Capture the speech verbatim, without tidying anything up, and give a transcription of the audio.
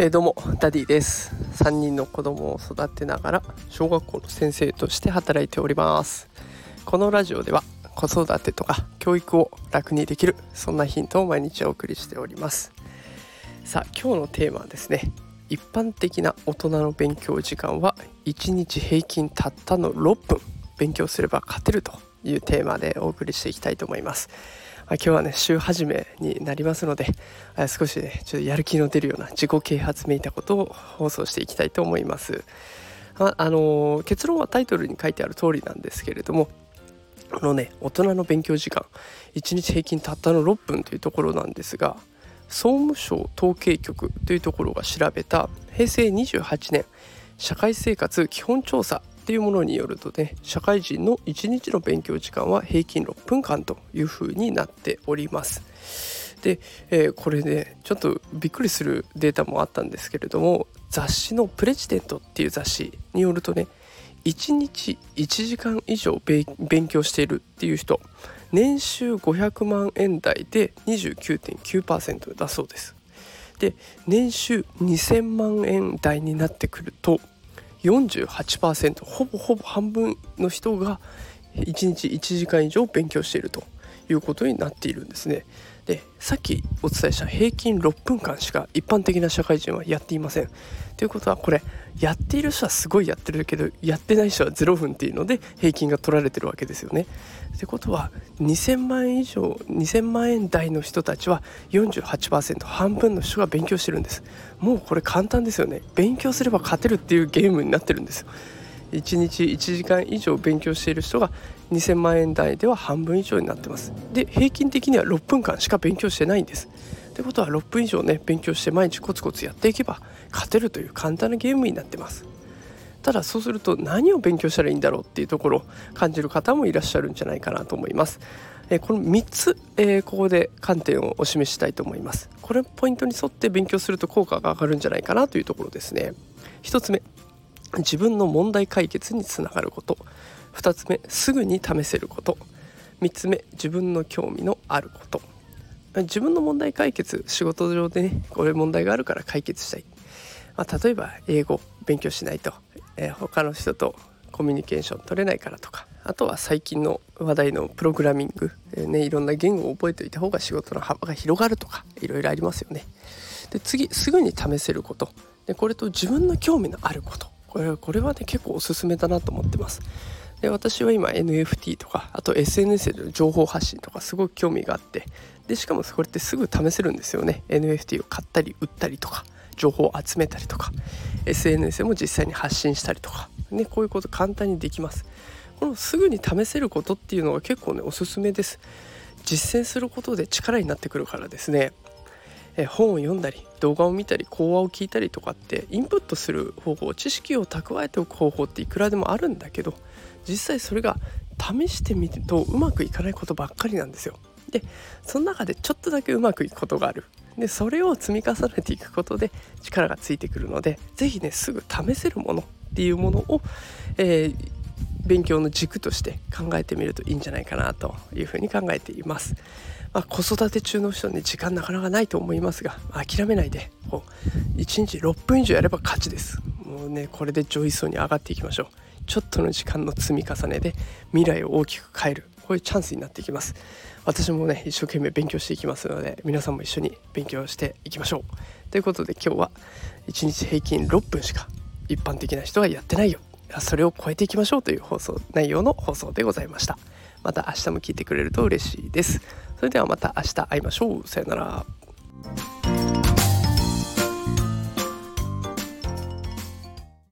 えー、どうもダディです。さんにんの子供を育てながら小学校の先生として働いております。このラジオでは子育てとか教育を楽にできる、そんなヒントを毎日お送りしております。さあ、今日のテーマはですね、一般的な大人の勉強時間はいちにち平均たったのろっぷん、勉強すれば勝てるというテーマでお送りしていきたいと思います。今日はね、週始めになりますので、少しねちょっとやる気の出るような自己啓発めいたことを放送していきたいと思います。あ、あのー、結論はタイトルに書いてある通りなんですけれども、このね、大人の勉強時間いちにち平均たったのろっぷんというところなんですが、総務省統計局というところが調べたへいせいにじゅうはちねん社会生活基本調査というものによるとね、社会人のいちにちの勉強時間は平均ろっぷんかんというふうになっております。で、えー、これねちょっとびっくりするデータもあったんですけれども、雑誌のプレジデントっていう雑誌によるとね、いちにちいちじかん以上勉強しているっていう人、年収ごひゃくまんえん台で にじゅうきゅうてんきゅうパーセント だそうです。で、年収にせんまんえん台になってくるとよんじゅうはちパーセント、 ほぼほぼ半分の人がいちにちいちじかん以上勉強しているということになっているんですね。で、さっきお伝えした平均ろっぷんかんしか一般的な社会人はやっていませんということは、これやっている人はすごいやってるけど、やってない人はゼロふんっていうので平均が取られてるわけですよね。ってことはにせんまんえん以上、にせんまんえん台の人たちは よんじゅうはちパーセント、 半分の人が勉強してるんです。もうこれ簡単ですよね。勉強すれば勝てるっていうゲームになってるんですよ。いちにちいちじかん以上勉強している人がにせんまんえん台では半分以上になってます。で、平均的にはろっぷんかんしか勉強してないんです。ってことはろっぷん以上ね勉強して毎日コツコツやっていけば勝てるという簡単なゲームになってます。ただそうすると何を勉強したらいいんだろうっていうところを感じる方もいらっしゃるんじゃないかなと思います。えこのみっつ、えー、ここで観点をお示ししたいと思います。これポイントに沿って勉強すると効果が上がるんじゃないかなというところですね。ひとつめ、自分の問題解決につながること。ふたつめ、すぐに試せること。みっつめ、自分の興味のあること。自分の問題解決、仕事上でねこれ問題があるから解決したい、まあ、例えば英語勉強しないと、えー、他の人とコミュニケーション取れないからとか、あとは最近の話題のプログラミング、えーね、いろんな言語を覚えておいた方が仕事の幅が広がるとか、いろいろありますよね。で、次、すぐに試せること。で、これと自分の興味のあること、これ、 これはね結構おすすめだなと思ってます。で、私は今 エヌエフティー とか、あと エスエヌエス での情報発信とかすごく興味があって、でしかもこれってすぐ試せるんですよね。 エヌエフティー を買ったり売ったりとか、情報を集めたりとか、 エスエヌエス も実際に発信したりとか、ね、こういうこと簡単にできます。このすぐに試せることっていうのが結構ねおすすめです。実践することで力になってくるからですね。本を読んだり、動画を見たり、講話を聞いたりとかって、インプットする方法、知識を蓄えておく方法っていくらでもあるんだけど、実際それが試してみるとうまくいかないことばっかりなんですよ。で、その中でちょっとだけうまくいくことがある。で、それを積み重ねていくことで力がついてくるので、ぜひねすぐ試せるものっていうものを、えー、勉強の軸として考えてみるといいんじゃないかなというふうに考えています。まあ、子育て中の人に時間なかなかないと思いますが、諦めないでこういちにちろっぷん以上やれば勝ちです。もうねこれで上位層に上がっていきましょう。ちょっとの時間の積み重ねで未来を大きく変える、こういうチャンスになっていきます。私もね一生懸命勉強していきますので、皆さんも一緒に勉強していきましょうということで、今日はいちにち平均ろっぷんしか一般的な人がやってないよ、それを超えていきましょうという放送内容の放送でございました。また明日も聞いてくれると嬉しいです。それではまた明日会いましょう。さよなら。